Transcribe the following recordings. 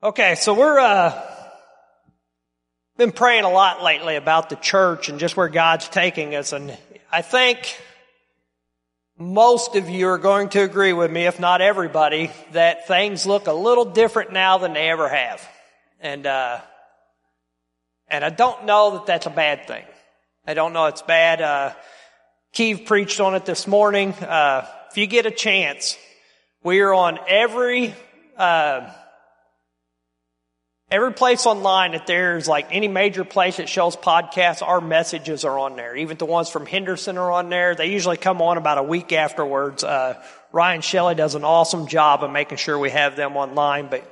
Okay, so we're been praying a lot lately about the church and just where God's taking us, and I think most of you are going to agree with me, if not everybody, that things look a little different now than they ever have, and I don't know that that's a bad thing. I don't know it's bad. Keeve preached on it this morning. If you get a chance, we are on every place online that there's like any major place that shows podcasts, our messages are on there. Even the ones from Henderson are on there. They usually come on about a week afterwards. Ryan Shelley does an awesome job of making sure we have them online. But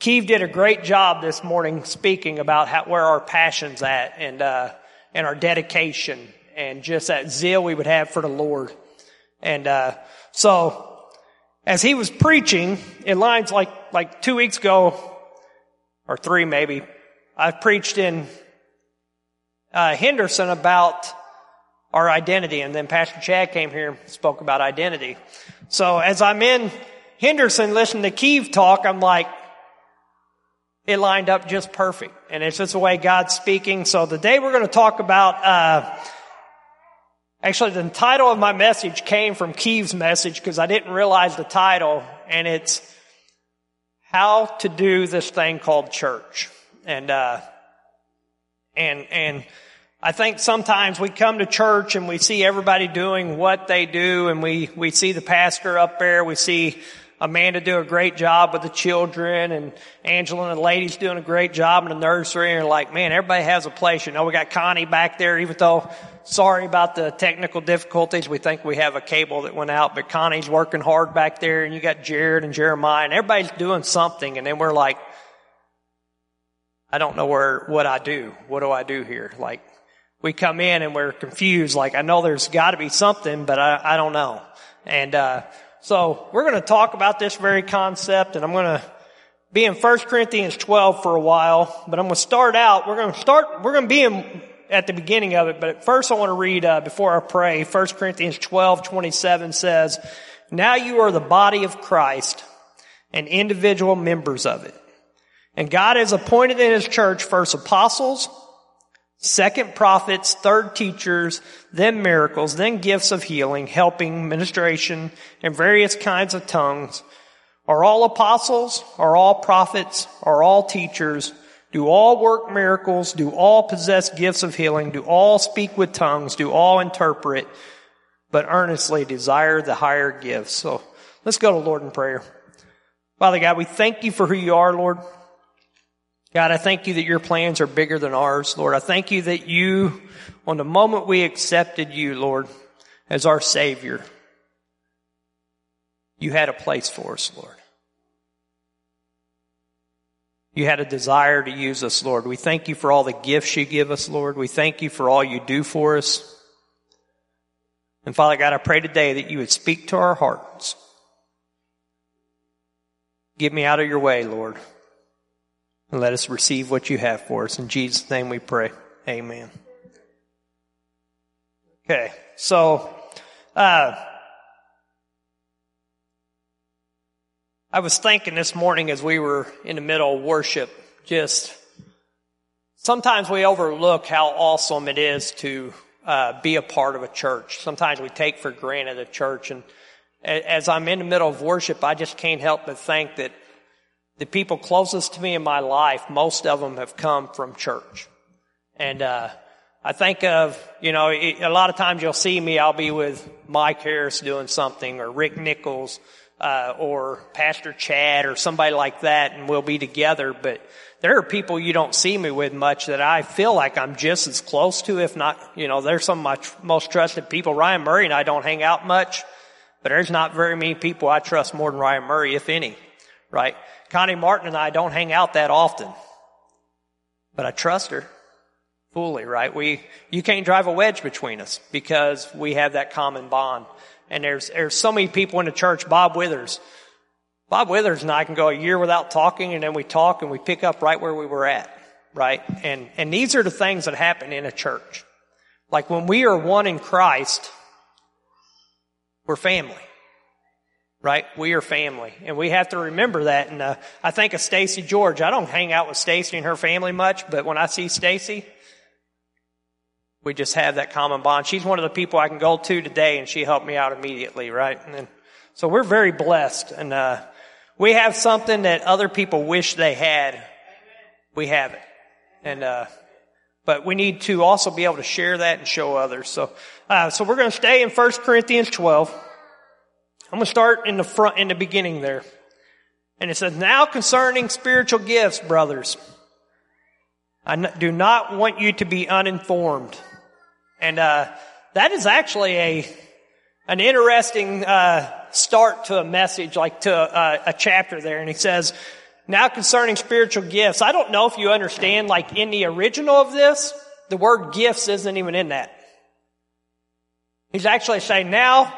Keeve did a great job this morning speaking about where our passion's at and our dedication and just that zeal we would have for the Lord. And so as he was preaching in lines like 2 weeks ago, or three maybe, I preached in Henderson about our identity, and then Pastor Chad came here and spoke about identity. So as I'm in Henderson listening to Keeve talk, I'm like, it lined up just perfect. And it's just the way God's speaking. So today we're going to talk about, actually the title of my message came from Keeve's message because I didn't realize the title, and it's How to Do This Thing Called Church. And I think sometimes we come to church and we see everybody doing what they do, and we see the pastor up there, we see Amanda do a great job with the children, and Angela and the ladies doing a great job in the nursery, and like, man, everybody has a place. You know, we got Connie back there, even though, sorry about the technical difficulties, we think we have a cable that went out, but Connie's working hard back there, and you got Jared and Jeremiah, and everybody's doing something, and then we're like, I don't know what I do. What do I do here? Like, we come in and we're confused. Like, I know there's got to be something, but I don't know. And so we're going to talk about this very concept, and I'm going to be in 1 Corinthians 12 for a while, but I'm going to start out, we're going to be at the beginning of it, but at first I want to read, before I pray, 1 Corinthians 12:27 says, "Now you are the body of Christ and individual members of it. And God has appointed in His church first apostles, second prophets, third teachers, then miracles, then gifts of healing, helping, ministration, and various kinds of tongues. Are all apostles? Are all prophets? Are all teachers? Do all work miracles? Do all possess gifts of healing? Do all speak with tongues? Do all interpret? But earnestly desire the higher gifts." So let's go to Lord in prayer. Father God, we thank you for who you are, Lord. God, I thank you that your plans are bigger than ours, Lord. I thank you that you, on the moment we accepted you, Lord, as our Savior, you had a place for us, Lord. You had a desire to use us, Lord. We thank you for all the gifts you give us, Lord. We thank you for all you do for us. And Father God, I pray today that you would speak to our hearts. Get me out of your way, Lord. And let us receive what you have for us. In Jesus' name we pray. Amen. Okay, so I was thinking this morning as we were in the middle of worship, just sometimes we overlook how awesome it is to be a part of a church. Sometimes we take for granted a church. And as I'm in the middle of worship, I just can't help but think that the people closest to me in my life, most of them have come from church. And I think of, you know, a lot of times you'll see me, I'll be with Mike Harris doing something, or Rick Nichols, or Pastor Chad, or somebody like that, and we'll be together. But there are people you don't see me with much that I feel like I'm just as close to, if not, you know, they're some of my most trusted people. Ryan Murray and I don't hang out much, but there's not very many people I trust more than Ryan Murray, if any, right? Connie Martin and I don't hang out that often, but I trust her fully, right? You can't drive a wedge between us because we have that common bond. And there's so many people in the church. Bob Withers and I can go a year without talking, and then we talk and we pick up right where we were at, right? And these are the things that happen in a church. Like when we are one in Christ, we're family. right? We are family, and we have to remember that. And I think of Stacy George. I don't hang out with Stacy and her family much, but when I see Stacy, we just have that common bond. She's one of the people I can go to today, and she helped me out immediately, right? And then, so we're very blessed, and we have something that other people wish they had. We have it, and but we need to also be able to share that and show others. So we're going to stay in 1 Corinthians 12. I'm going to start in the front, in the beginning there. And it says, "Now concerning spiritual gifts, brothers, I do not want you to be uninformed." And that is actually an interesting start to a message, like to a chapter there. And he says, "Now concerning spiritual gifts." I don't know if you understand, like in the original of this, the word gifts isn't even in that. He's actually saying, now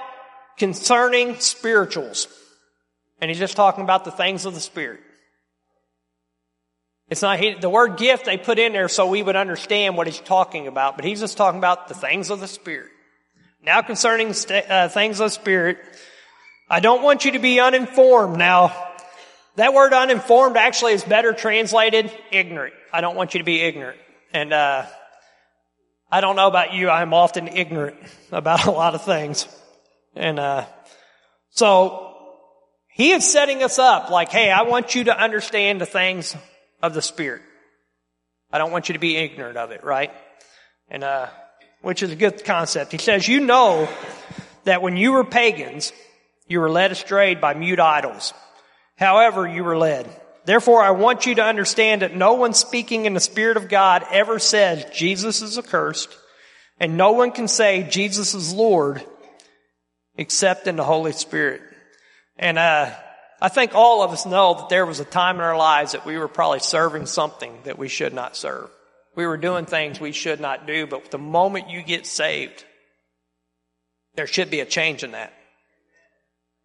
concerning spirituals. And he's just talking about the things of the Spirit. It's not the word gift they put in there so we would understand what he's talking about, but he's just talking about the things of the Spirit. Now concerning things of the Spirit, I don't want you to be uninformed. Now, that word uninformed actually is better translated ignorant. I don't want you to be ignorant. And I don't know about you, I'm often ignorant about a lot of things. And so he is setting us up like, hey, I want you to understand the things of the Spirit. I don't want you to be ignorant of it, right? And which is a good concept. He says, "You know that when you were pagans, you were led astray by mute idols. However, you were led. Therefore, I want you to understand that no one speaking in the Spirit of God ever says Jesus is accursed, and no one can say Jesus is Lord except in the Holy Spirit." And I think all of us know that there was a time in our lives that we were probably serving something that we should not serve. We were doing things we should not do, but the moment you get saved, there should be a change in that,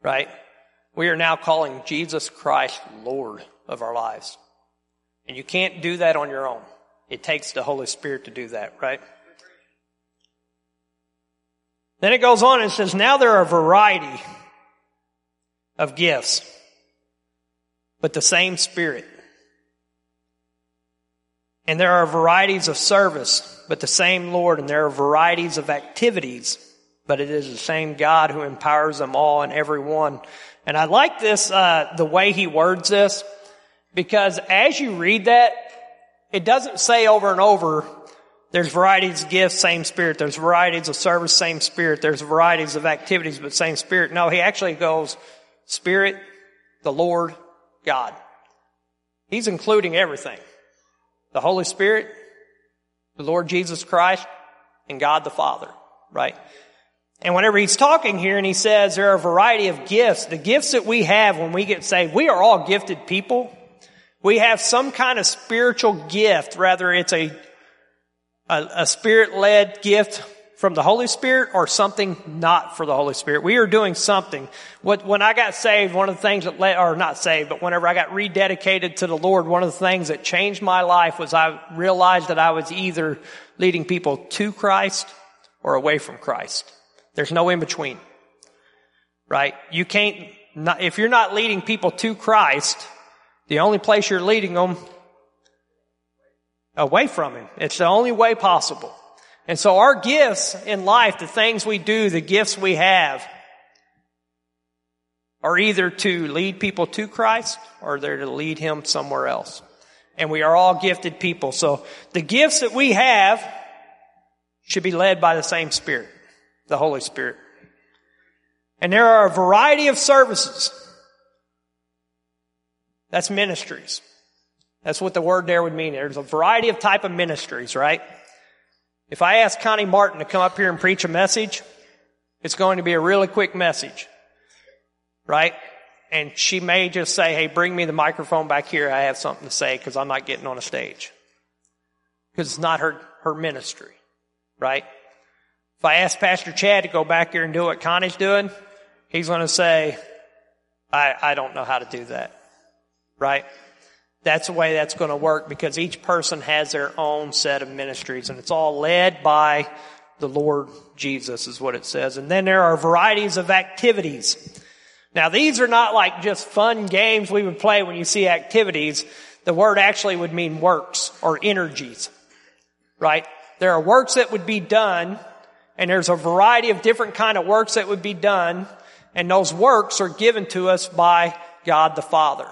right? We are now calling Jesus Christ Lord of our lives. And you can't do that on your own. It takes the Holy Spirit to do that, right? Then it goes on and says, "Now there are a variety of gifts, but the same Spirit. And there are varieties of service, but the same Lord. And there are varieties of activities, but it is the same God who empowers them all and every one." And I like this, the way he words this, because as you read that, it doesn't say over and over, there's varieties of gifts, same Spirit. There's varieties of service, same Spirit. There's varieties of activities, but same Spirit. No, he actually goes, Spirit, the Lord, God. He's including everything. The Holy Spirit, the Lord Jesus Christ, and God the Father, right? And whenever he's talking here and he says there are a variety of gifts, the gifts that we have when we get saved, we are all gifted people. We have some kind of spiritual gift, whether it's a Spirit-led gift from the Holy Spirit or something not for the Holy Spirit. We are doing something. When I got saved, one of the things that whenever I got rededicated to the Lord, one of the things that changed my life was I realized that I was either leading people to Christ or away from Christ. There's no in between, right? You can't, if you're not leading people to Christ, the only place you're leading them away from him. It's the only way possible. And so our gifts in life, the things we do, the gifts we have, are either to lead people to Christ or they're to lead him somewhere else. And we are all gifted people. So the gifts that we have should be led by the same Spirit, the Holy Spirit. And there are a variety of services. That's ministries. That's what the word there would mean. There's a variety of type of ministries, right? If I ask Connie Martin to come up here and preach a message, it's going to be a really quick message, right? And she may just say, hey, bring me the microphone back here. I have something to say because I'm not getting on a stage. Because it's not her ministry, right? If I ask Pastor Chad to go back here and do what Connie's doing, he's going to say, I don't know how to do that, right? That's the way that's going to work because each person has their own set of ministries and it's all led by the Lord Jesus is what it says. And then there are varieties of activities. Now, these are not like just fun games we would play when you see activities. The word actually would mean works or energies, right? There are works that would be done, and there's a variety of different kind of works that would be done, and those works are given to us by God the Father.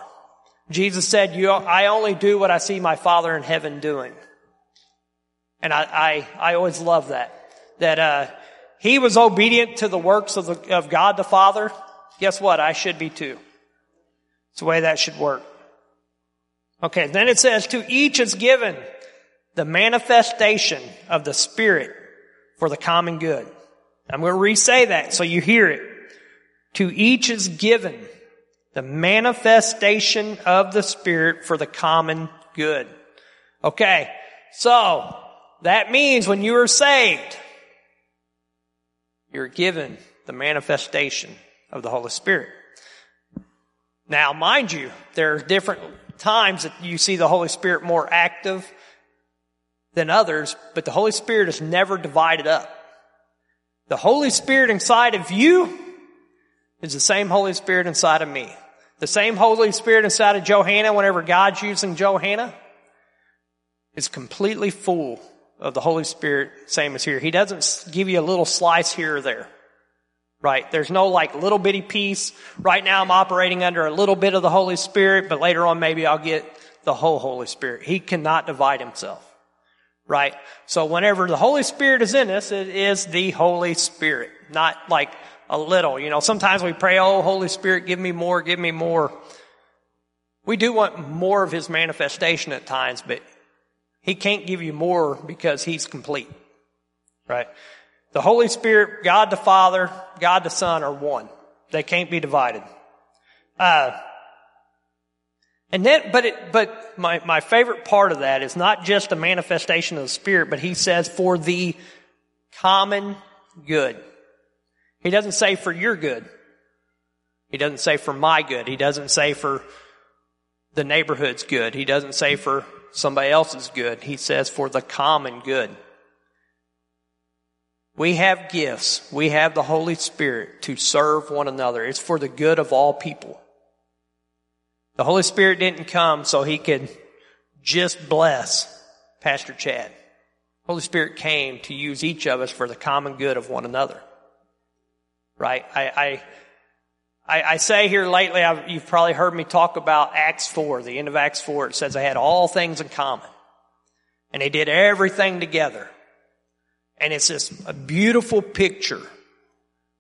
Jesus said, I only do what I see my Father in heaven doing. And I always love that he was obedient to the works of God the Father. Guess what? I should be too. It's the way that should work. Okay, then it says, to each is given the manifestation of the Spirit for the common good. I'm going to re-say that so you hear it. To each is given the manifestation of the Spirit for the common good. Okay, so that means when you are saved, you're given the manifestation of the Holy Spirit. Now, mind you, there are different times that you see the Holy Spirit more active than others, but the Holy Spirit is never divided up. The Holy Spirit inside of you is the same Holy Spirit inside of me. The same Holy Spirit inside of Johanna, whenever God's using Johanna, is completely full of the Holy Spirit, same as here. He doesn't give you a little slice here or there, right? There's no like little bitty piece. Right now I'm operating under a little bit of the Holy Spirit, but later on maybe I'll get the whole Holy Spirit. He cannot divide himself, right? So whenever the Holy Spirit is in us, it is the Holy Spirit, not like a little. You know, sometimes we pray, oh, Holy Spirit, give me more, give me more. We do want more of his manifestation at times, but he can't give you more because he's complete, right? The Holy Spirit, God the Father, God the Son are one. They can't be divided. But my favorite part of that is not just the manifestation of the Spirit, but he says for the common good. He doesn't say for your good. He doesn't say for my good. He doesn't say for the neighborhood's good. He doesn't say for somebody else's good. He says for the common good. We have gifts. We have the Holy Spirit to serve one another. It's for the good of all people. The Holy Spirit didn't come so he could just bless Pastor Chad. The Holy Spirit came to use each of us for the common good of one another. Right? I say here lately, you've probably heard me talk about Acts 4, the end of Acts 4. It says they had all things in common. And they did everything together. And it's just a beautiful picture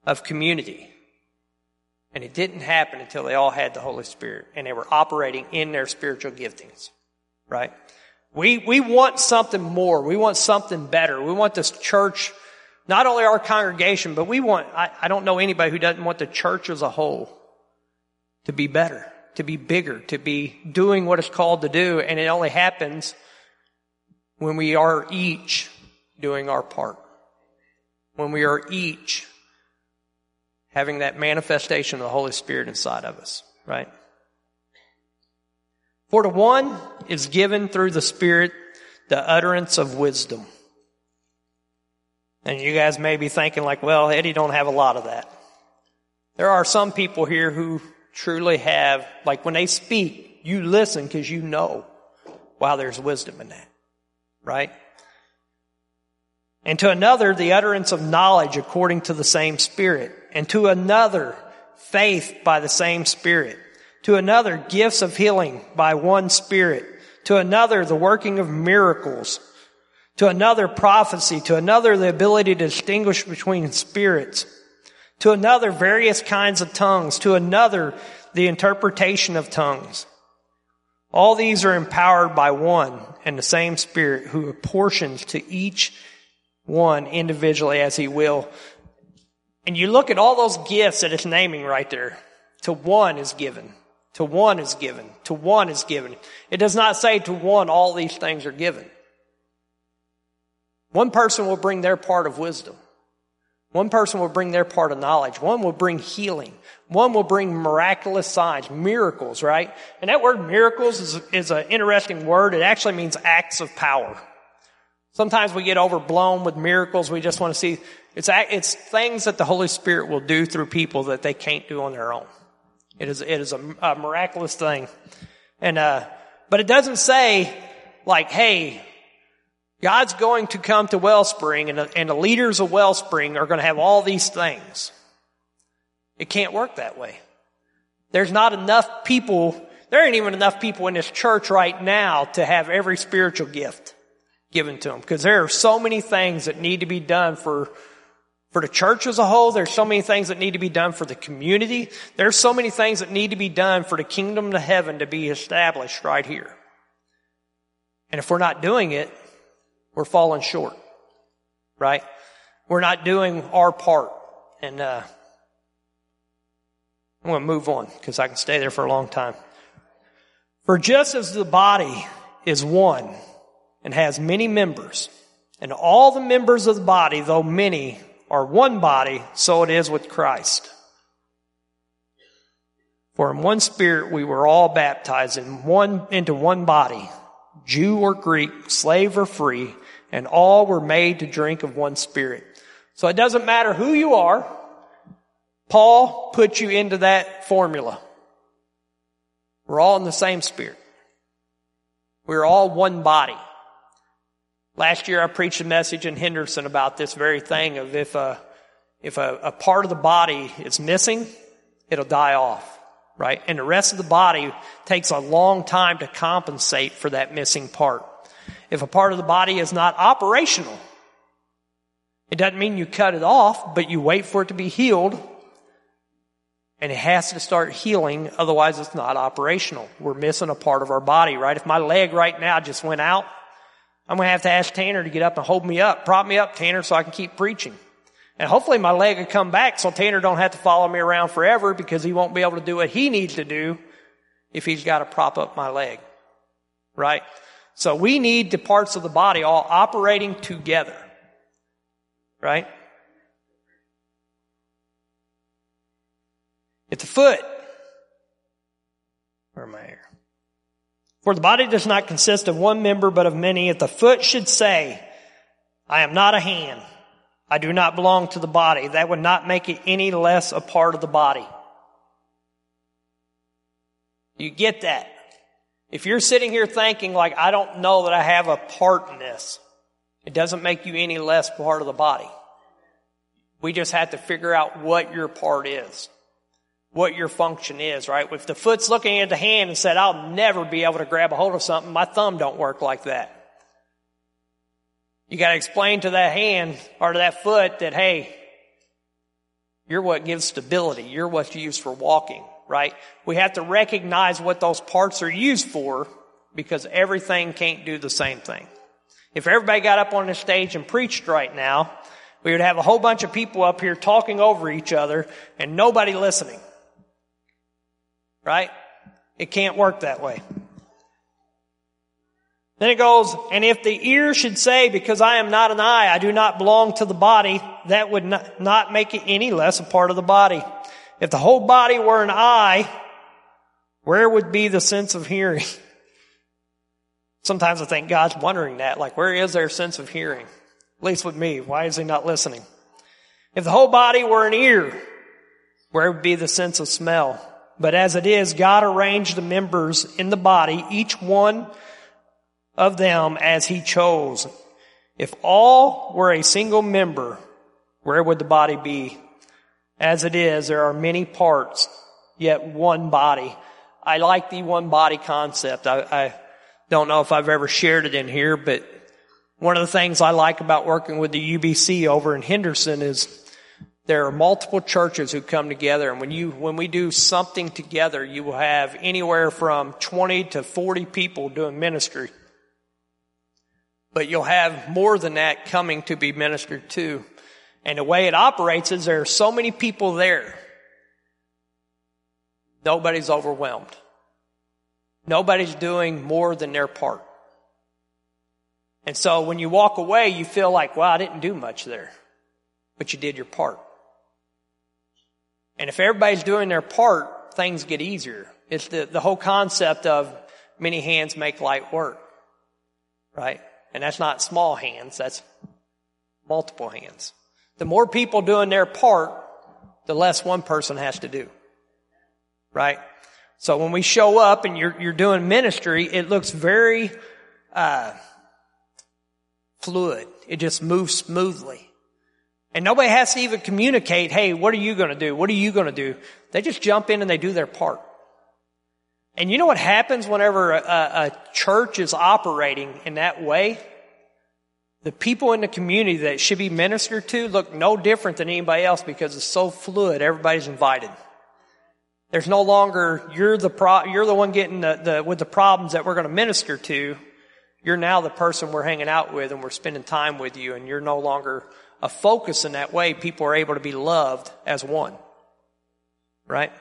of community. And it didn't happen until they all had the Holy Spirit. And they were operating in their spiritual giftings. Right? We want something more. We want something better. We want this church. Not only our congregation, but we want, I don't know anybody who doesn't want the church as a whole to be better, to be bigger, to be doing what it's called to do. And it only happens when we are each doing our part, when we are each having that manifestation of the Holy Spirit inside of us, right? For to one is given through the Spirit the utterance of wisdom. And you guys may be thinking like, well, Eddie don't have a lot of that. There are some people here who truly have, like when they speak, you listen because you know, wow, there's wisdom in that, right? And to another, the utterance of knowledge according to the same Spirit. And to another, faith by the same Spirit. To another, gifts of healing by one Spirit. To another, the working of miracles. To another, prophecy. To another, the ability to distinguish between spirits. To another, various kinds of tongues. To another, the interpretation of tongues. All these are empowered by one and the same Spirit, who apportions to each one individually as he will. And you look at all those gifts that it's naming right there. To one is given. To one is given. To one is given. It does not say to one all these things are given. One person will bring their part of wisdom. One person will bring their part of knowledge. One will bring healing. One will bring miraculous signs, miracles, right? And that word miracles is an interesting word. It actually means acts of power. Sometimes we get overblown with miracles. We just want to see. It's things that the Holy Spirit will do through people that they can't do on their own. It is a miraculous thing. And, but it doesn't say like, hey, God's going to come to Wellspring and the leaders of Wellspring are going to have all these things. It can't work that way. There's not enough people. There ain't even enough people in this church right now to have every spiritual gift given to them, because there are so many things that need to be done for the church as a whole. There's so many things that need to be done for the community. There's so many things that need to be done for the kingdom of heaven to be established right here. And if we're not doing it, we're falling short, right? We're not doing our part. And I'm going to move on because I can stay there for a long time. For just as the body is one and has many members, and all the members of the body, though many, are one body, so it is with Christ. For in one spirit we were all baptized into one body, Jew or Greek, slave or free, and all were made to drink of one spirit. So it doesn't matter who you are. Paul put you into that formula. We're all in the same spirit. We're all one body. Last year I preached a message in Henderson about this very thing of if a part of the body is missing, it'll die off, right? And the rest of the body takes a long time to compensate for that missing part. If a part of the body is not operational, it doesn't mean you cut it off, but you wait for it to be healed, and it has to start healing, otherwise it's not operational. We're missing a part of our body, right? If my leg right now just went out, I'm going to have to ask Tanner to get up and hold me up. Prop me up, Tanner, so I can keep preaching. And hopefully my leg will come back so Tanner don't have to follow me around forever, because he won't be able to do what he needs to do if he's got to prop up my leg, right? So we need the parts of the body all operating together, right? It's a foot. Where am I here? For the body does not consist of one member, but of many. If the foot should say, I am not a hand, I do not belong to the body, that would not make it any less a part of the body. You get that? If you're sitting here thinking like, I don't know that I have a part in this, it doesn't make you any less part of the body. We just have to figure out what your part is, what your function is, right? If the foot's looking at the hand and said, I'll never be able to grab a hold of something, my thumb don't work like that. You got to explain to that hand or to that foot that, hey, you're what gives stability. You're what's used for walking, right? We have to recognize what those parts are used for, because everything can't do the same thing. If everybody got up on the stage and preached right now, we would have a whole bunch of people up here talking over each other and nobody listening. Right? It can't work that way. Then it goes, and if the ear should say, because I am not an eye, I do not belong to the body, that would not make it any less a part of the body. If the whole body were an eye, where would be the sense of hearing? Sometimes I think God's wondering that, like, where is their sense of hearing? At least with me. Why is he not listening? If the whole body were an ear, where would be the sense of smell? But as it is, God arranged the members in the body, each one of them as he chose. If all were a single member, where would the body be? As it is, there are many parts, yet one body. I like the one body concept. I don't know if I've ever shared it in here, but one of the things I like about working with the UBC over in Henderson is there are multiple churches who come together, and when we do something together, you will have anywhere from 20 to 40 people doing ministry. But you'll have more than that coming to be ministered to. And the way it operates is there are so many people there, nobody's overwhelmed. Nobody's doing more than their part. And so when you walk away, you feel like, wow, I didn't do much there. But you did your part. And if everybody's doing their part, things get easier. It's the whole concept of many hands make light work, right? And that's not small hands, that's multiple hands. The more people doing their part, the less one person has to do, right? So when we show up and you're doing ministry, it looks very fluid. It just moves smoothly. And nobody has to even communicate, hey, what are you going to do? What are you going to do? They just jump in and they do their part. And you know what happens whenever a church is operating in that way? The people in the community that should be ministered to look no different than anybody else because it's so fluid. Everybody's invited. There's no longer, you're the one getting with the problems that we're going to minister to. You're now the person we're hanging out with and we're spending time with you, and you're no longer a focus in that way. People are able to be loved as one, right?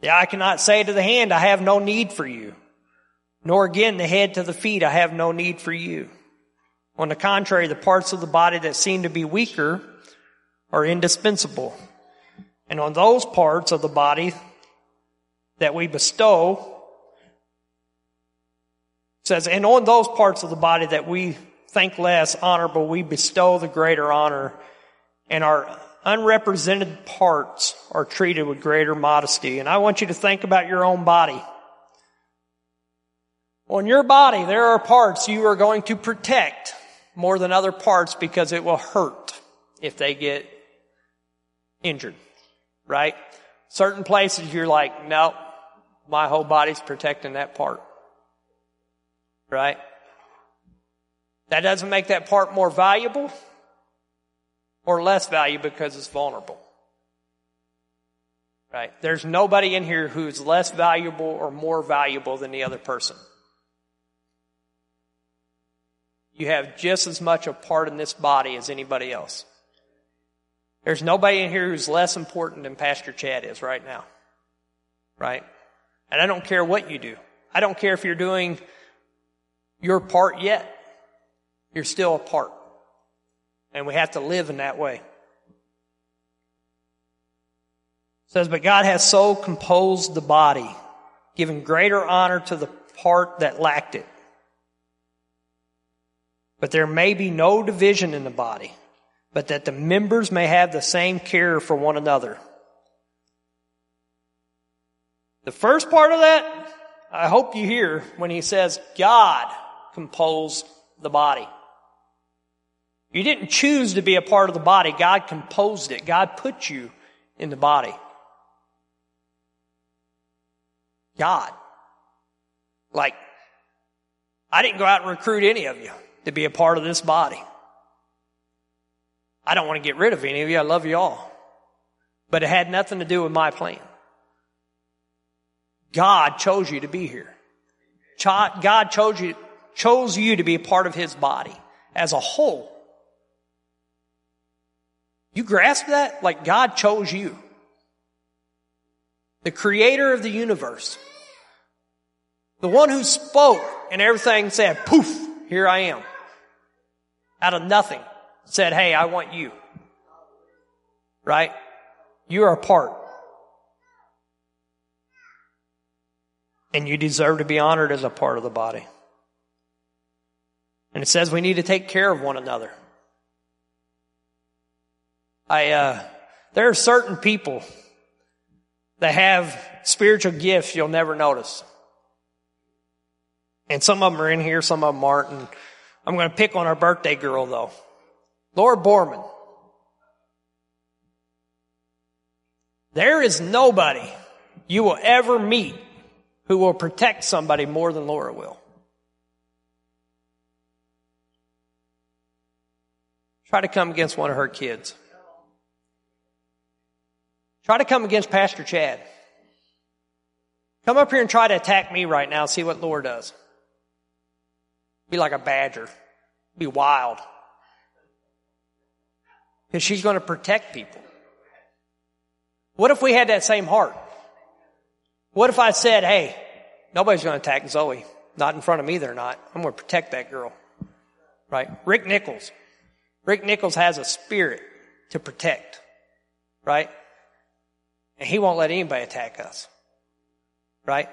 Yeah, I cannot say to the hand, I have no need for you. Nor again the head to the feet, I have no need for you. On the contrary, the parts of the body that seem to be weaker are indispensable. And on those parts of the body that we bestow, it says, and on those parts of the body that we think less honorable, we bestow the greater honor, and our unrepresented parts are treated with greater modesty. And I want you to think about your own body. On your body, there are parts you are going to protect more than other parts because it will hurt if they get injured, right? Certain places you're like, no, my whole body's protecting that part, right? That doesn't make that part more valuable or less valuable because it's vulnerable, right? There's nobody in here who's less valuable or more valuable than the other person. You have just as much a part in this body as anybody else. There's nobody in here who's less important than Pastor Chad is right now, right? And I don't care what you do. I don't care if you're doing your part yet. You're still a part. And we have to live in that way. It says, but God has so composed the body, giving greater honor to the part that lacked it. But there may be no division in the body, but that the members may have the same care for one another. The first part of that, I hope you hear when he says, God composed the body. You didn't choose to be a part of the body. God composed it. God put you in the body. God. Like, I didn't go out and recruit any of you to be a part of this body. I don't want to get rid of any of you. I love you all. But it had nothing to do with my plan. God chose you to be here. God chose you to be a part of His body as a whole. You grasp that? Like, God chose you. The creator of the universe. The one who spoke and everything said, poof, here I am. Out of nothing, said, hey, I want you. Right? You are a part. And you deserve to be honored as a part of the body. And it says we need to take care of one another. There are certain people that have spiritual gifts you'll never notice. And some of them are in here, some of them aren't. And I'm going to pick on our birthday girl, though. Laura Borman. There is nobody you will ever meet who will protect somebody more than Laura will. Try to come against one of her kids. Try to come against Pastor Chad. Come up here and try to attack me right now, see what Laura does. Be like a badger. Be wild. Because she's going to protect people. What if we had that same heart? What if I said, hey, nobody's going to attack Zoe. Not in front of me, they're not. I'm going to protect that girl. Right? Rick Nichols. Rick Nichols has a spirit to protect. Right? And he won't let anybody attack us. Right?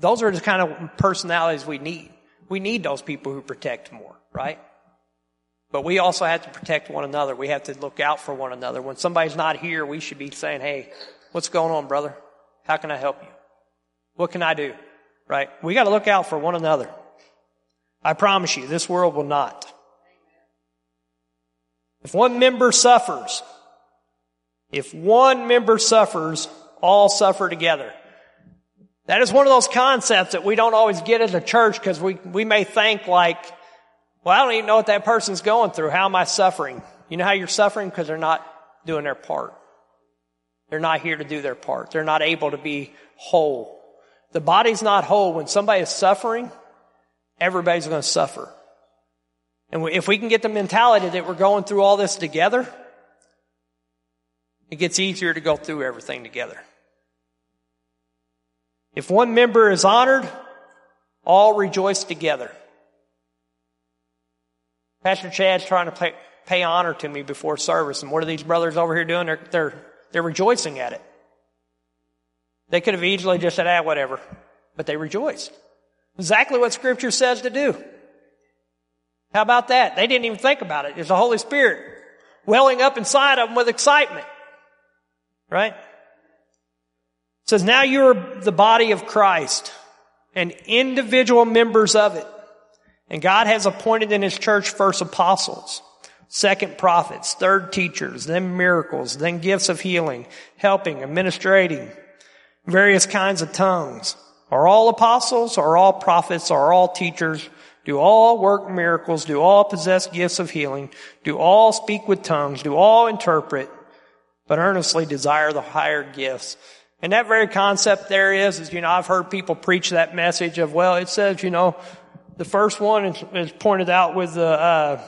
Those are the kind of personalities we need. We need those people who protect more, right? But we also have to protect one another. We have to look out for one another. When somebody's not here, we should be saying, hey, what's going on, brother? How can I help you? What can I do? Right? We got to look out for one another. I promise you, this world will not. If one member suffers, all suffer together. That is one of those concepts that we don't always get as a church, because we may think like, well, I don't even know what that person's going through. How am I suffering? You know how you're suffering? Because they're not doing their part. They're not here to do their part. They're not able to be whole. The body's not whole. When somebody is suffering, everybody's going to suffer. And if we can get the mentality that we're going through all this together, it gets easier to go through everything together. If one member is honored, all rejoice together. Pastor Chad's trying to pay honor to me before service, and what are these brothers over here doing? They're rejoicing at it. They could have easily just said, ah, whatever, but they rejoiced. Exactly what Scripture says to do. How about that? They didn't even think about it. It's the Holy Spirit welling up inside of them with excitement. Right? It says, now you are the body of Christ and individual members of it. And God has appointed in His church first apostles, second prophets, third teachers, then miracles, then gifts of healing, helping, administrating, various kinds of tongues. Are all apostles? Are all prophets? Are all teachers? Do all work miracles? Do all possess gifts of healing? Do all speak with tongues? Do all interpret? But earnestly desire the higher gifts. And that very concept there is, you know, I've heard people preach that message of, well, it says, you know, the first one is pointed out with the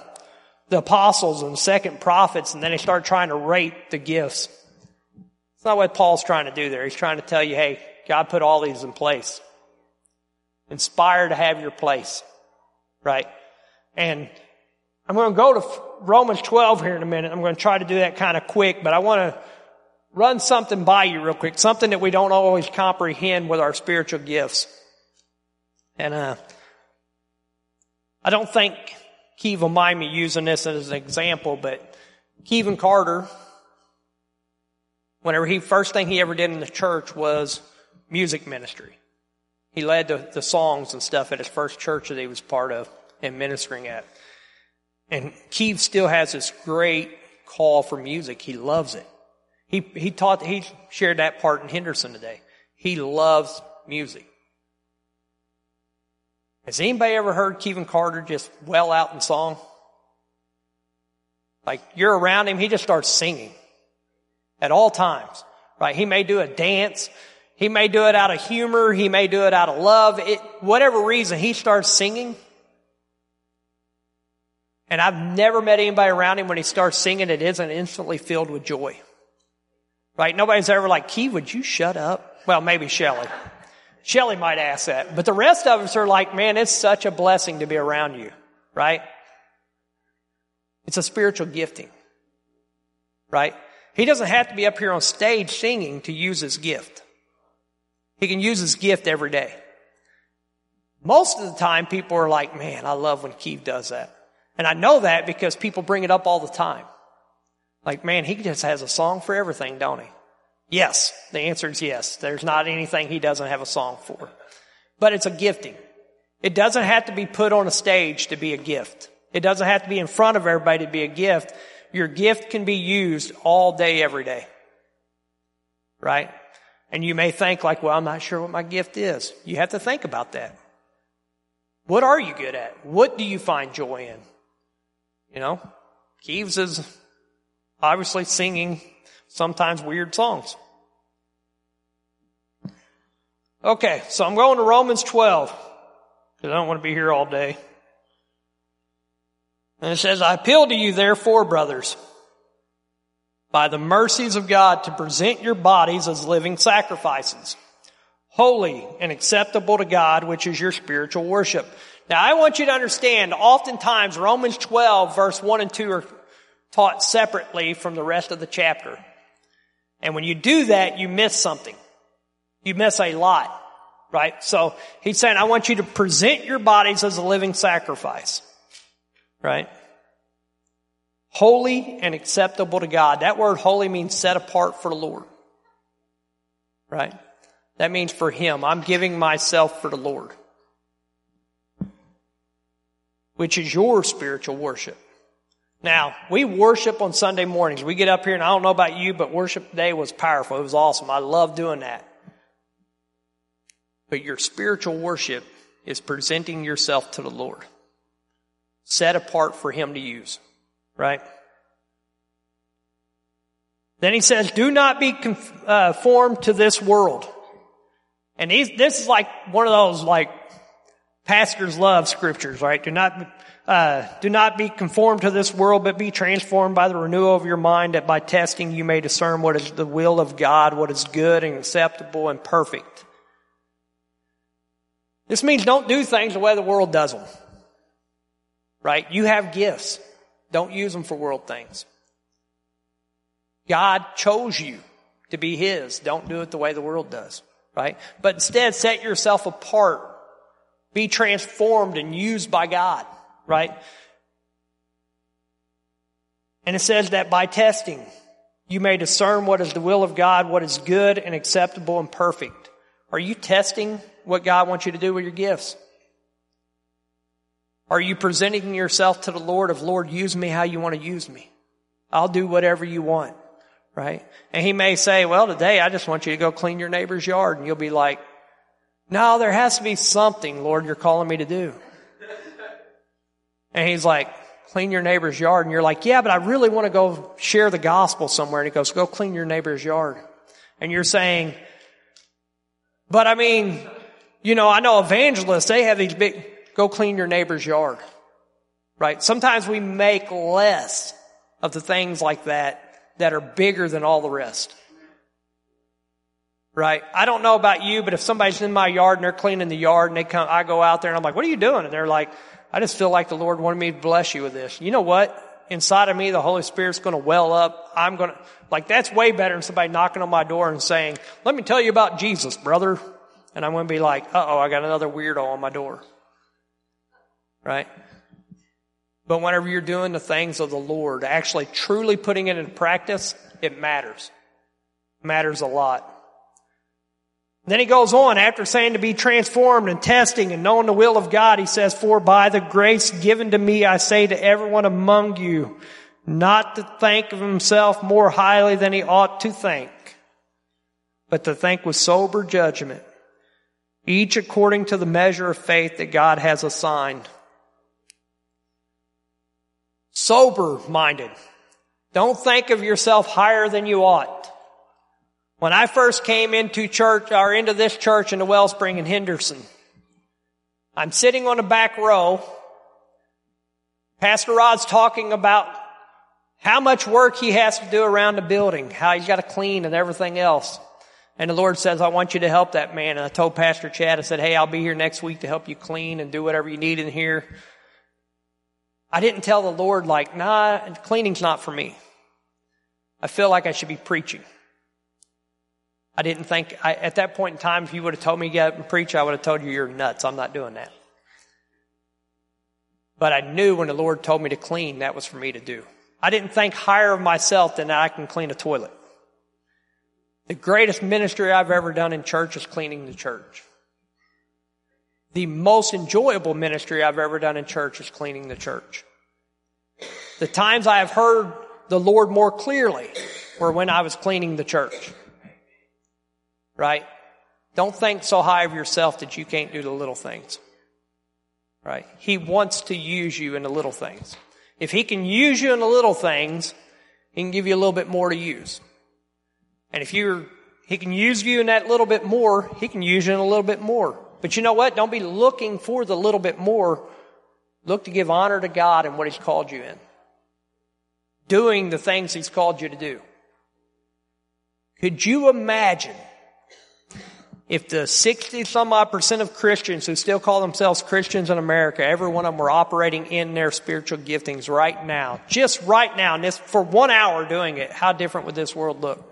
apostles and second prophets, and then they start trying to rate the gifts. It's not what Paul's trying to do there. He's trying to tell you, hey, God put all these in place. Inspire to have your place, right? And I'm going to go to Romans 12 here in a minute. I'm going to try to do that kind of quick, but I want to run something by you real quick, something that we don't always comprehend with our spiritual gifts. And I don't think Keeve will mind me using this as an example, but Kevin Carter, whenever first thing he ever did in the church was music ministry. He led the songs and stuff at his first church that he was part of and ministering at. And Keeve still has this great call for music. He loves it. He shared that part in Henderson today. He loves music. Has anybody ever heard Kevin Carter just well out in song? Like, you're around him, he just starts singing at all times, right? He may do a dance. He may do it out of humor. He may do it out of love. Whatever reason, he starts singing. And I've never met anybody around him when he starts singing it isn't instantly filled with joy. Right? Nobody's ever like, Keith, would you shut up? Well, maybe Shelly. Shelly might ask that. But the rest of us are like, man, it's such a blessing to be around you. Right? It's a spiritual gifting. Right? He doesn't have to be up here on stage singing to use his gift. He can use his gift every day. Most of the time, people are like, man, I love when Keith does that. And I know that because people bring it up all the time. Like, man, he just has a song for everything, don't he? Yes. The answer is yes. There's not anything he doesn't have a song for. But it's a gifting. It doesn't have to be put on a stage to be a gift. It doesn't have to be in front of everybody to be a gift. Your gift can be used all day, every day. Right? And you may think like, well, I'm not sure what my gift is. You have to think about that. What are you good at? What do you find joy in? You know, Keeves is obviously singing sometimes weird songs. Okay, so I'm going to Romans 12 because I don't want to be here all day. And it says, I appeal to you, therefore, brothers, by the mercies of God, to present your bodies as living sacrifices, holy and acceptable to God, which is your spiritual worship. Now, I want you to understand, oftentimes, Romans 12, verse 1 and 2 are taught separately from the rest of the chapter. And when you do that, you miss something. You miss a lot, right? So he's saying, I want you to present your bodies as a living sacrifice, right? holy and acceptable to God. That word holy means set apart for the Lord. Right? That means for Him. I'm giving myself for the Lord, which is your spiritual worship. Now, we worship on Sunday mornings. We get up here, and I don't know about you, but worship today was powerful. It was awesome. I love doing that. But your spiritual worship is presenting yourself to the Lord, set apart for Him to use, right? Then he says, do not be conformed to this world. And this is like one of those, like, pastors love scriptures, right? Do not be conformed to this world, but be transformed by the renewal of your mind, that by testing you may discern what is the will of God, what is good and acceptable and perfect. This means don't do things the way the world does them, right? You have gifts. Don't use them for world things. God chose you to be His. Don't do it the way the world does, right? But instead, set yourself apart. Be transformed and used by God, right? And it says that by testing, you may discern what is the will of God, what is good and acceptable and perfect. Are you testing what God wants you to do with your gifts? Are you presenting yourself to the Lord of, Lord, use me how you want to use me? I'll do whatever you want, right? And He may say, well, today I just want you to go clean your neighbor's yard. And you'll be like, no, there has to be something, Lord, you're calling me to do. And He's like, clean your neighbor's yard. And you're like, yeah, but I really want to go share the gospel somewhere. And He goes, go clean your neighbor's yard. And you're saying, but I mean, you know, I know evangelists, they have these big, go clean your neighbor's yard, right? Sometimes we make less of the things like that are bigger than all the rest. Right? I don't know about you, but if somebody's in my yard and they're cleaning the yard and they come, I go out there and I'm like, what are you doing? And they're like, I just feel like the Lord wanted me to bless you with this. You know what? Inside of me, the Holy Spirit's going to well up. I'm going to, like, that's way better than somebody knocking on my door and saying, let me tell you about Jesus, brother. And I'm going to be like, uh-oh, I got another weirdo on my door. Right? But whenever you're doing the things of the Lord, actually truly putting it into practice, it matters. It matters a lot. Then he goes on, after saying to be transformed and testing and knowing the will of God, he says, for by the grace given to me, I say to everyone among you, not to think of himself more highly than he ought to think, but to think with sober judgment, each according to the measure of faith that God has assigned. Sober-minded. Don't think of yourself higher than you ought. When I first came into church, or into this church in the Wellspring in Henderson, I'm sitting on the back row. Pastor Rod's talking about how much work he has to do around the building, how he's got to clean and everything else. And the Lord says, I want you to help that man. And I told Pastor Chad, I said, hey, I'll be here next week to help you clean and do whatever you need in here. I didn't tell the Lord, like, nah, cleaning's not for me. I feel like I should be preaching. I didn't think, at that point in time, if you would have told me to get up and preach, I would have told you, you're nuts. I'm not doing that. But I knew when the Lord told me to clean, that was for me to do. I didn't think higher of myself than I can clean a toilet. The greatest ministry I've ever done in church is cleaning the church. The most enjoyable ministry I've ever done in church is cleaning the church. The times I have heard the Lord more clearly were when I was cleaning the church. Right? Don't think so high of yourself that you can't do the little things. Right? He wants to use you in the little things. If He can use you in the little things, He can give you a little bit more to use. And if He can use you in that little bit more, He can use you in a little bit more. But you know what? Don't be looking for the little bit more. Look to give honor to God in what He's called you in. Doing the things He's called you to do. Could you imagine if the 60-some-odd% of Christians who still call themselves Christians in America, every one of them were operating in their spiritual giftings right now, just right now, and this for 1 hour doing it, how different would this world look?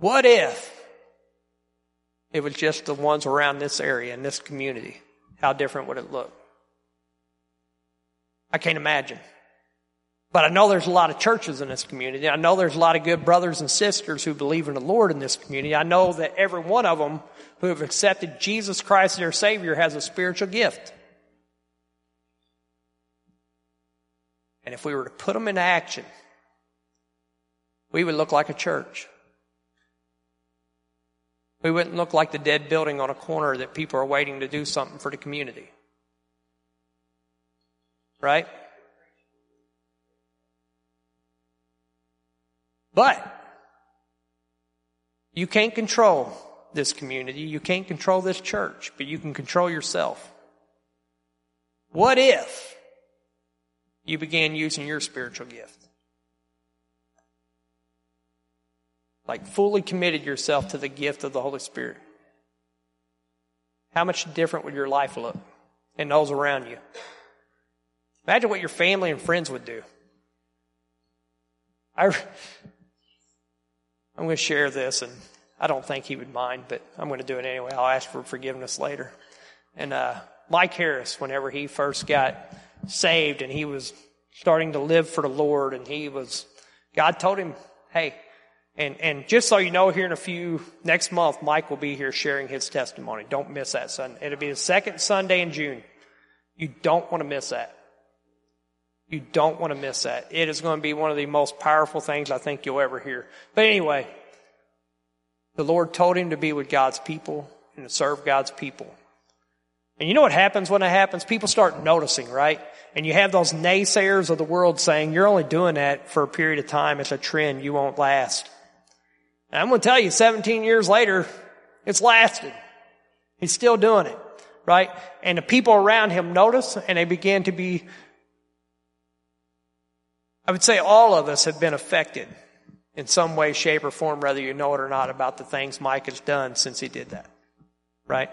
What if it was just the ones around this area, in this community? How different would it look? I can't imagine. But I know there's a lot of churches in this community. I know there's a lot of good brothers and sisters who believe in the Lord in this community. I know that every one of them who have accepted Jesus Christ as their Savior has a spiritual gift. And if we were to put them into action, we would look like a church. We wouldn't look like the dead building on a corner that people are waiting to do something for the community. Right? But you can't control this community. You can't control this church, but you can control yourself. What if you began using your spiritual gift? Like fully committed yourself to the gift of the Holy Spirit. How much different would your life look and those around you? Imagine what your family and friends would do. I'm going to share this, and I don't think he would mind, but I'm going to do it anyway. I'll ask for forgiveness later. And Mike Harris, whenever he first got saved and he was starting to live for the Lord, and God told him, hey, and just so you know, here in next month, Mike will be here sharing his testimony. Don't miss that Sunday. It'll be the second Sunday in June. You don't want to miss that. You don't want to miss that. It is going to be one of the most powerful things I think you'll ever hear. But anyway, the Lord told him to be with God's people and to serve God's people. And you know what happens when it happens? People start noticing, right? And you have those naysayers of the world saying, you're only doing that for a period of time. It's a trend. You won't last. And I'm going to tell you, 17 years later, it's lasted. He's still doing it, right? And the people around him notice, and they begin to be, I would say all of us have been affected in some way, shape, or form, whether you know it or not, about the things Mike has done since he did that, right?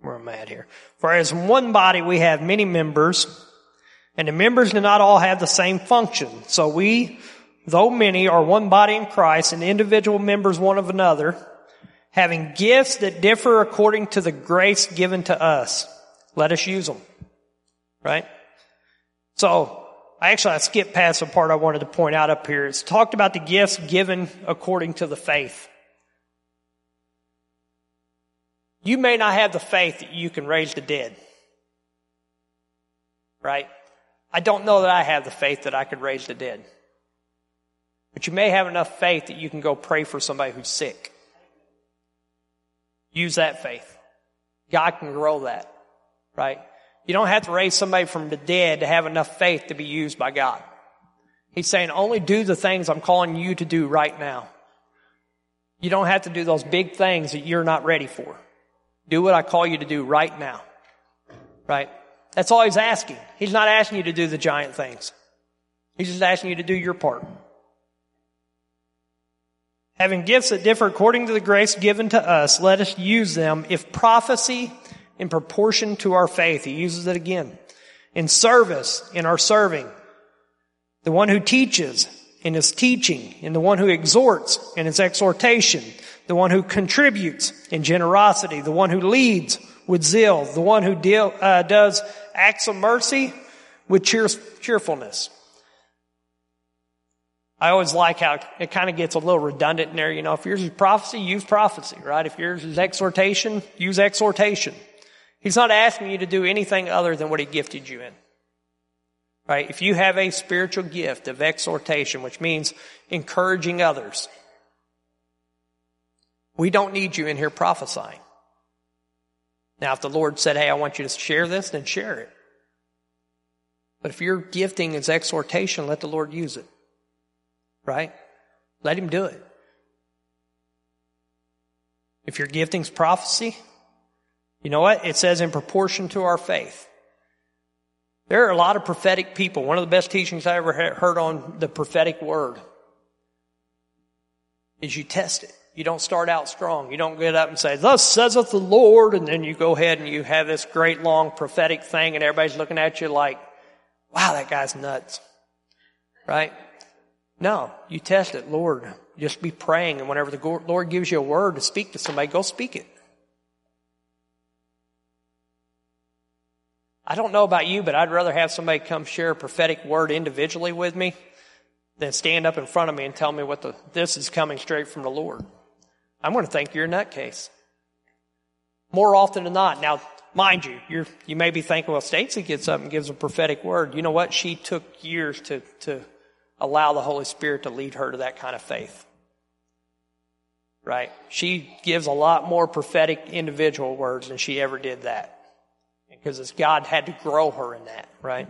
Where I'm at here. For as one body we have many members, and the members do not all have the same function. So we, though many, are one body in Christ, and individual members one of another, having gifts that differ according to the grace given to us. Let us use them. Right? So, I skipped past the part I wanted to point out up here. It's talked about the gifts given according to the faith. You may not have the faith that you can raise the dead. Right? I don't know that I have the faith that I could raise the dead. But you may have enough faith that you can go pray for somebody who's sick. Use that faith. God can grow that. Right? You don't have to raise somebody from the dead to have enough faith to be used by God. He's saying, only do the things I'm calling you to do right now. You don't have to do those big things that you're not ready for. Do what I call you to do right now. Right? That's all he's asking. He's not asking you to do the giant things. He's just asking you to do your part. Having gifts that differ according to the grace given to us, let us use them. If prophecy, in proportion to our faith. He uses it again. In service, in our serving. The one who teaches, in his teaching. And the one who exhorts, in his exhortation. The one who contributes, in generosity. The one who leads, with zeal. The one who does acts of mercy, with cheerfulness. I always like how it kind of gets a little redundant in there. You know, if yours is prophecy, use prophecy, right? If yours is exhortation, use exhortation. He's not asking you to do anything other than what he gifted you in. Right? If you have a spiritual gift of exhortation, which means encouraging others, we don't need you in here prophesying. Now, if the Lord said, hey, I want you to share this, then share it. But if your gifting is exhortation, let the Lord use it. Right? Let him do it. If your gifting's prophecy, you know what? It says in proportion to our faith. There are a lot of prophetic people. One of the best teachings I ever heard on the prophetic word is you test it. You don't start out strong. You don't get up and say, thus saith the Lord, and then you go ahead and you have this great long prophetic thing, and everybody's looking at you like, wow, that guy's nuts. Right? No, you test it. Lord, just be praying, and whenever the Lord gives you a word to speak to somebody, go speak it. I don't know about you, but I'd rather have somebody come share a prophetic word individually with me than stand up in front of me and tell me what this is coming straight from the Lord. I'm going to think you're a nutcase. More often than not. Now, mind you, you may be thinking, well, Stacy gets up and gives a prophetic word. You know what? She took years to allow the Holy Spirit to lead her to that kind of faith. Right? She gives a lot more prophetic individual words than she ever did that. Because God had to grow her in that, right?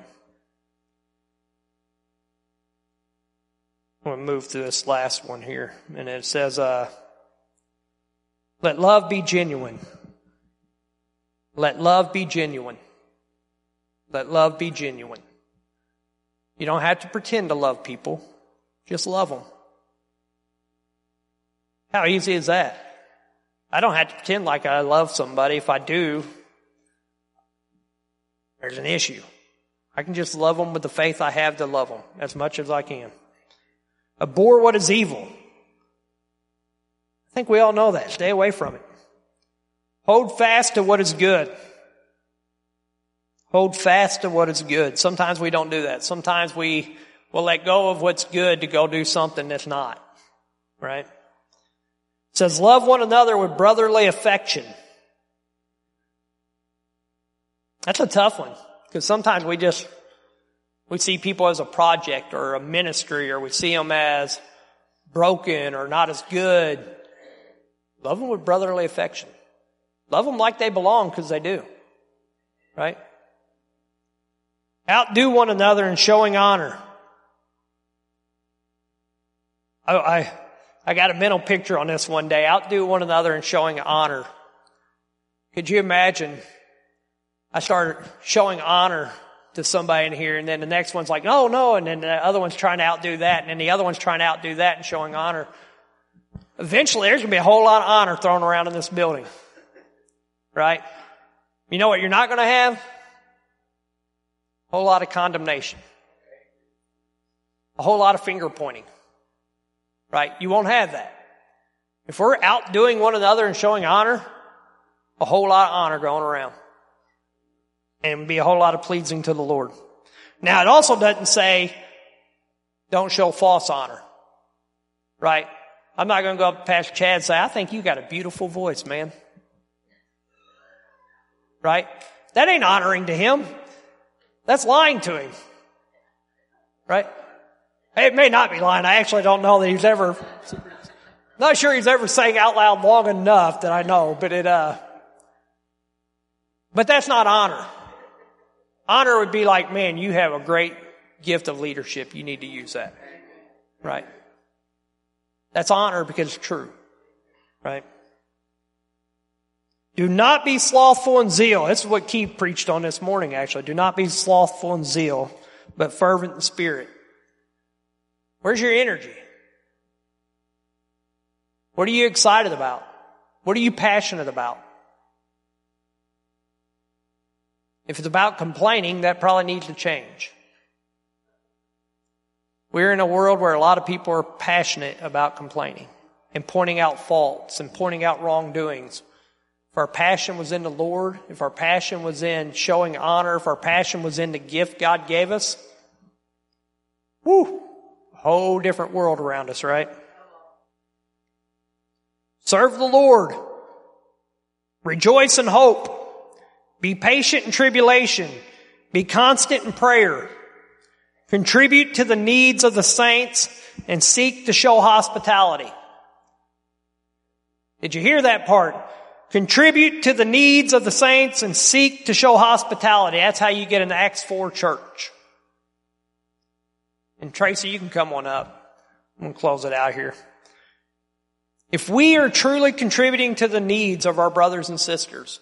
I'm going to move to this last one here. And it says, let love be genuine. Let love be genuine. Let love be genuine. You don't have to pretend to love people. Just love them. How easy is that? I don't have to pretend like I love somebody. If I do, there's an issue. I can just love them with the faith I have to love them as much as I can. Abhor what is evil. I think we all know that. Stay away from it. Hold fast to what is good. Hold fast to what is good. Sometimes we don't do that. Sometimes we will let go of what's good to go do something that's not. Right? It says, love one another with brotherly affection. That's a tough one, because sometimes we see people as a project or a ministry, or we see them as broken or not as good. Love them with brotherly affection. Love them like they belong, because they do. Right? Outdo one another in showing honor. I got a mental picture on this one day. Outdo one another in showing honor. Could you imagine? I started showing honor to somebody in here, and then the next one's like, oh, no, and then the other one's trying to outdo that, and then the other one's trying to outdo that and showing honor. Eventually, there's going to be a whole lot of honor thrown around in this building, right? You know what you're not going to have? A whole lot of condemnation. A whole lot of finger pointing, right? You won't have that. If we're outdoing one another and showing honor, a whole lot of honor going around. And be a whole lot of pleasing to the Lord. Now, it also doesn't say don't show false honor, right? I'm not going to go up to Pastor Chad and say, I think you got a beautiful voice, man. Right? That ain't honoring to him. That's lying to him. Right? Hey, it may not be lying. I actually don't know that he's ever, not sure he's ever sang out loud long enough that I know, but but that's not honor. Honor would be like, man, you have a great gift of leadership. You need to use that. Right? That's honor because it's true. Right? Do not be slothful in zeal. This is what Keith preached on this morning, actually. Do not be slothful in zeal, but fervent in spirit. Where's your energy? What are you excited about? What are you passionate about? If it's about complaining, that probably needs to change. We're in a world where a lot of people are passionate about complaining and pointing out faults and pointing out wrongdoings. If our passion was in the Lord, if our passion was in showing honor, if our passion was in the gift God gave us, whoo, a whole different world around us, right? Serve the Lord. Rejoice in hope. Be patient in tribulation. Be constant in prayer. Contribute to the needs of the saints and seek to show hospitality. Did you hear that part? Contribute to the needs of the saints and seek to show hospitality. That's how you get an Acts 4 church. And Tracy, you can come on up. I'm going to close it out here. If we are truly contributing to the needs of our brothers and sisters,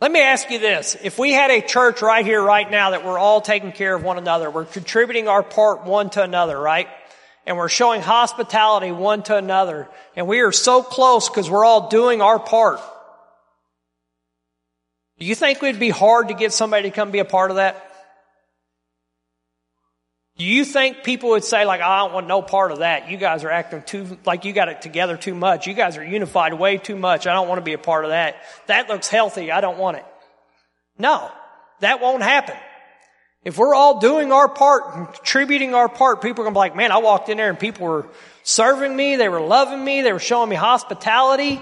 let me ask you this. If we had a church right here, right now, that we're all taking care of one another, we're contributing our part one to another, right? And we're showing hospitality one to another, and we are so close because we're all doing our part. Do you think it would be hard to get somebody to come be a part of that? Do you think people would say, like, oh, I don't want no part of that. You guys are acting too, like you got it together too much. You guys are unified way too much. I don't want to be a part of that. That looks healthy. I don't want it. No, that won't happen. If we're all doing our part and contributing our part, people are going to be like, man, I walked in there and people were serving me, they were loving me, they were showing me hospitality.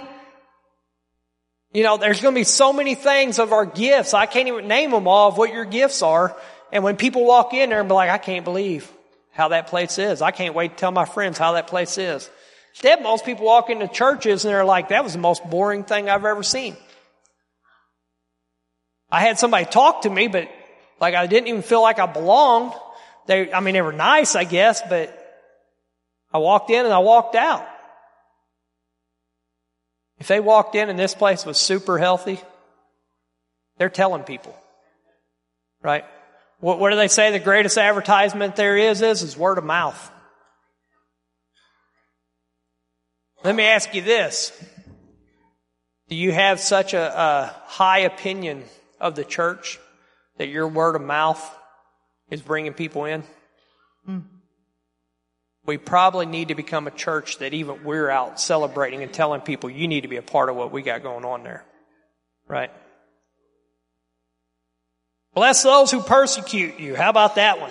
You know, there's going to be so many things of our gifts. I can't even name them all of what your gifts are. And when people walk in there and be like, I can't believe how that place is. I can't wait to tell my friends how that place is. Instead, most people walk into churches and they're like, that was the most boring thing I've ever seen. I had somebody talk to me, but like I didn't even feel like I belonged. They were nice, I guess, but I walked in and I walked out. If they walked in and this place was super healthy, they're telling people, right? What do they say the greatest advertisement there is word of mouth. Let me ask you this. Do you have such a high opinion of the church that your word of mouth is bringing people in? We probably need to become a church that even we're out celebrating and telling people you need to be a part of what we got going on there, right? Bless those who persecute you. How about that one?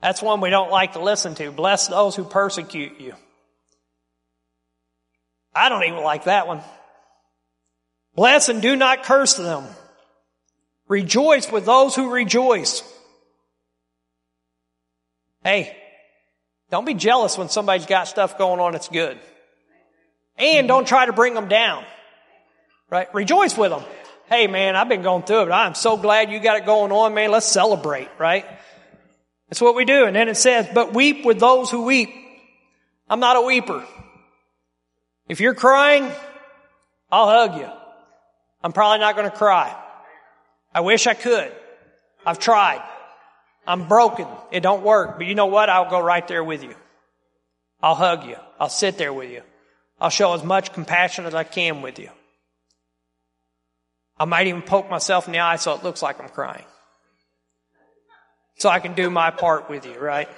That's one we don't like to listen to. Bless those who persecute you. I don't even like that one. Bless and do not curse them. Rejoice with those who rejoice. Hey, don't be jealous when somebody's got stuff going on that's good. And don't try to bring them down, right? Rejoice with them. Hey, man, I've been going through it. I'm so glad you got it going on, man. Let's celebrate, right? That's what we do. And then it says, but weep with those who weep. I'm not a weeper. If you're crying, I'll hug you. I'm probably not going to cry. I wish I could. I've tried. I'm broken. It don't work. But you know what? I'll go right there with you. I'll hug you. I'll sit there with you. I'll show as much compassion as I can with you. I might even poke myself in the eye so it looks like I'm crying. So I can do my part with you, right?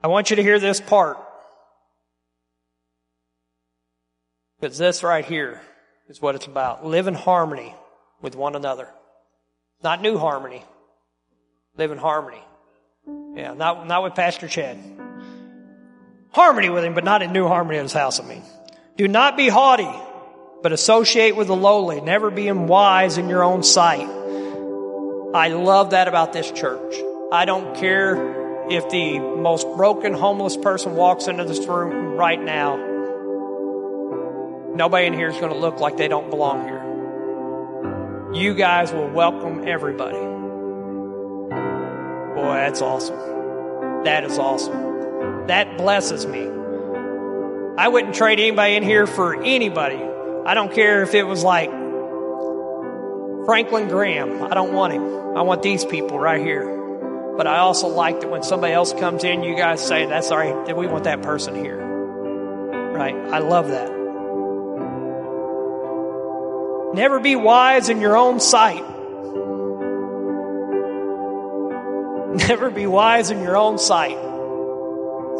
I want you to hear this part. Because this right here is what it's about. Live in harmony with one another. Not new harmony. Live in harmony. Yeah, not with Pastor Chad. Harmony with him, but not in new harmony in his house, Do not be haughty, but associate with the lowly, never being wise in your own sight. I love that about this church. I don't care if the most broken homeless person walks into this room right now. Nobody in here is going to look like they don't belong here. You guys will welcome everybody. Boy, that's awesome. That is awesome. That blesses me. I wouldn't trade anybody in here for anybody. I don't care if it was like Franklin Graham. I don't want him. I want these people right here. But I also like that when somebody else comes in, you guys say, that's all right, we want that person here. Right? I love that. Never be wise in your own sight. Never be wise in your own sight.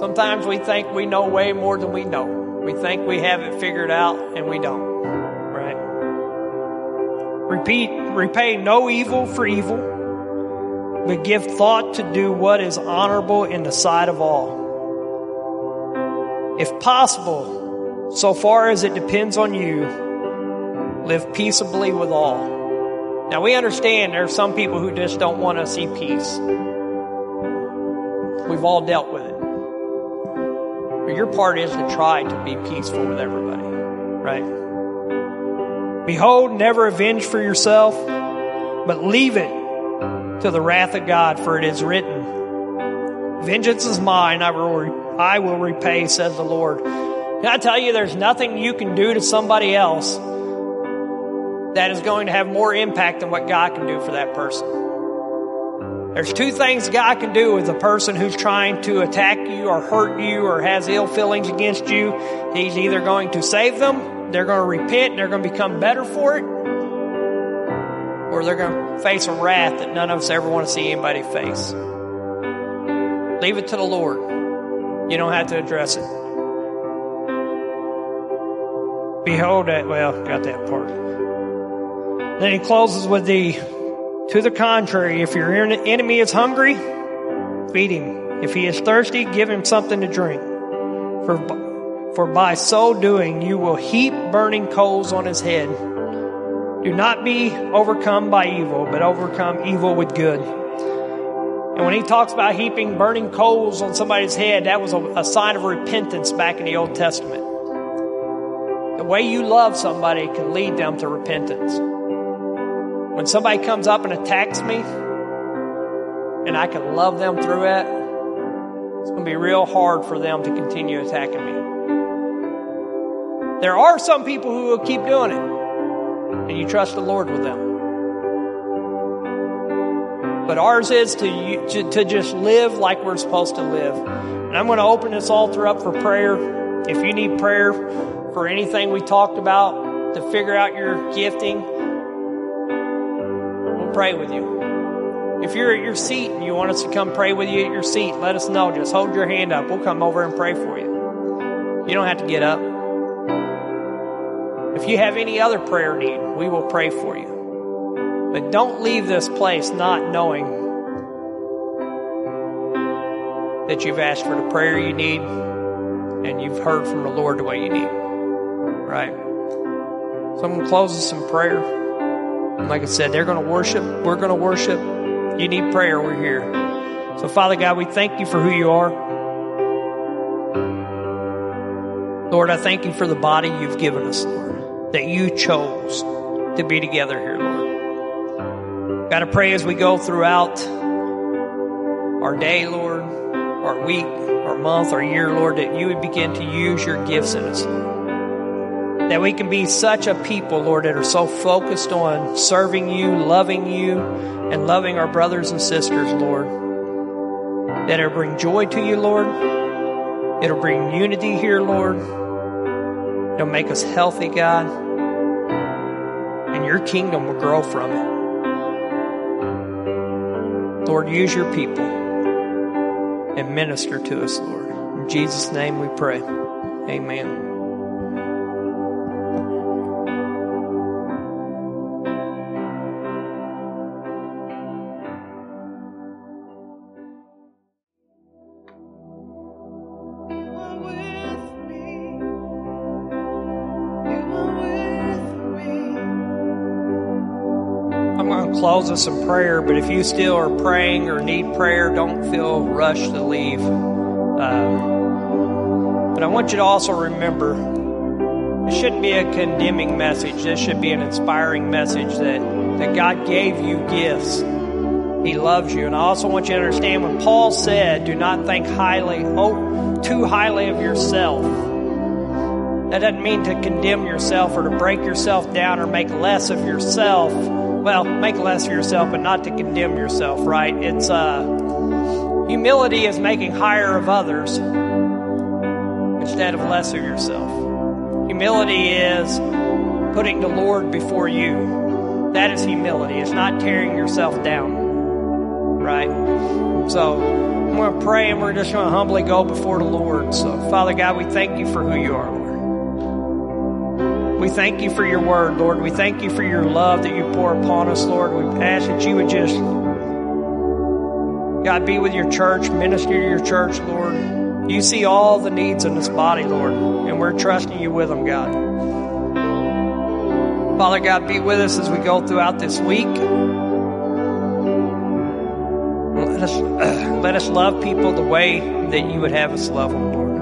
Sometimes we think we know way more than we know. We think we have it figured out, and we don't. Right? Repay no evil for evil, but give thought to do what is honorable in the sight of all. If possible, so far as it depends on you, live peaceably with all. Now, we understand there are some people who just don't want to see peace. We've all dealt with it. But your part is to try to be peaceful with everybody, right? Behold, never avenge for yourself, but leave it to the wrath of God, for it is written, vengeance is mine, I will repay, says the Lord. Can I tell you, there's nothing you can do to somebody else that is going to have more impact than what God can do for that person. There's two things God can do with a person who's trying to attack you or hurt you or has ill feelings against you. He's either going to save them, they're going to repent, they're going to become better for it, or they're going to face a wrath that none of us ever want to see anybody face. Leave it to the Lord. You don't have to address it. Behold that, well, got that part. Then he closes with to the contrary, if your enemy is hungry, feed him. If he is thirsty, give him something to drink. For by so doing, you will heap burning coals on his head. Do not be overcome by evil, but overcome evil with good. And when he talks about heaping burning coals on somebody's head, that was a sign of repentance back in the Old Testament. The way you love somebody can lead them to repentance. When somebody comes up and attacks me, and I can love them through it, it's going to be real hard for them to continue attacking me. There are some people who will keep doing it, and you trust the Lord with them. But ours is to just live like we're supposed to live. And I'm going to open this altar up for prayer. If you need prayer for anything we talked about, to figure out your gifting, we'll pray with you. If you're at your seat and you want us to come pray with you at your seat, let us know. Just hold your hand up. We'll come over and pray for you. You don't have to get up. If you have any other prayer need, we will pray for you. But don't leave this place not knowing that you've asked for the prayer you need and you've heard from the Lord the way you need. Right? So I'm going to close with some prayer. And like I said, they're going to worship. We're going to worship. You need prayer. We're here. So Father God, we thank you for who you are. Lord, I thank you for the body you've given us, Lord, that you chose to be together here, Lord. God, I pray as we go throughout our day, Lord, our week, our month, our year, Lord, that you would begin to use your gifts in us, Lord. That we can be such a people, Lord, that are so focused on serving you, and loving our brothers and sisters, Lord, that it'll bring joy to you, Lord. It'll bring unity here, Lord. It'll make us healthy, God. And your kingdom will grow from it. Lord, use your people and minister to us, Lord. In Jesus' name we pray. Amen. Close us in prayer, but if you still are praying or need prayer, don't feel rushed to leave. But I want you to also remember, it shouldn't be a condemning message. This should be an inspiring message that God gave you gifts. He loves you. And I also want you to understand when Paul said, do not think too highly of yourself. That doesn't mean to condemn yourself or to break yourself down or make less of yourself. Well, make less of yourself, but not to condemn yourself, right? It's humility is making higher of others instead of less of yourself. Humility is putting the Lord before you. That is humility. It's not tearing yourself down, right? So I'm going to pray, and we're just going to humbly go before the Lord. So, Father God, we thank you for who you are, Lord. We thank you for your word, Lord. We thank you for your love that you pour upon us, Lord. We ask that you would just, God, be with your church, minister to your church, Lord. You see all the needs in this body, Lord, and we're trusting you with them, God. Father God, be with us as we go throughout this week. Let us love people the way that you would have us love them, Lord.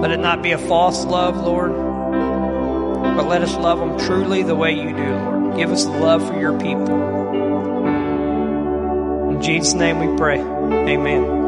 Let it not be a false love, Lord. But let us love them truly the way you do, Lord. Give us the love for your people. In Jesus' name we pray. Amen.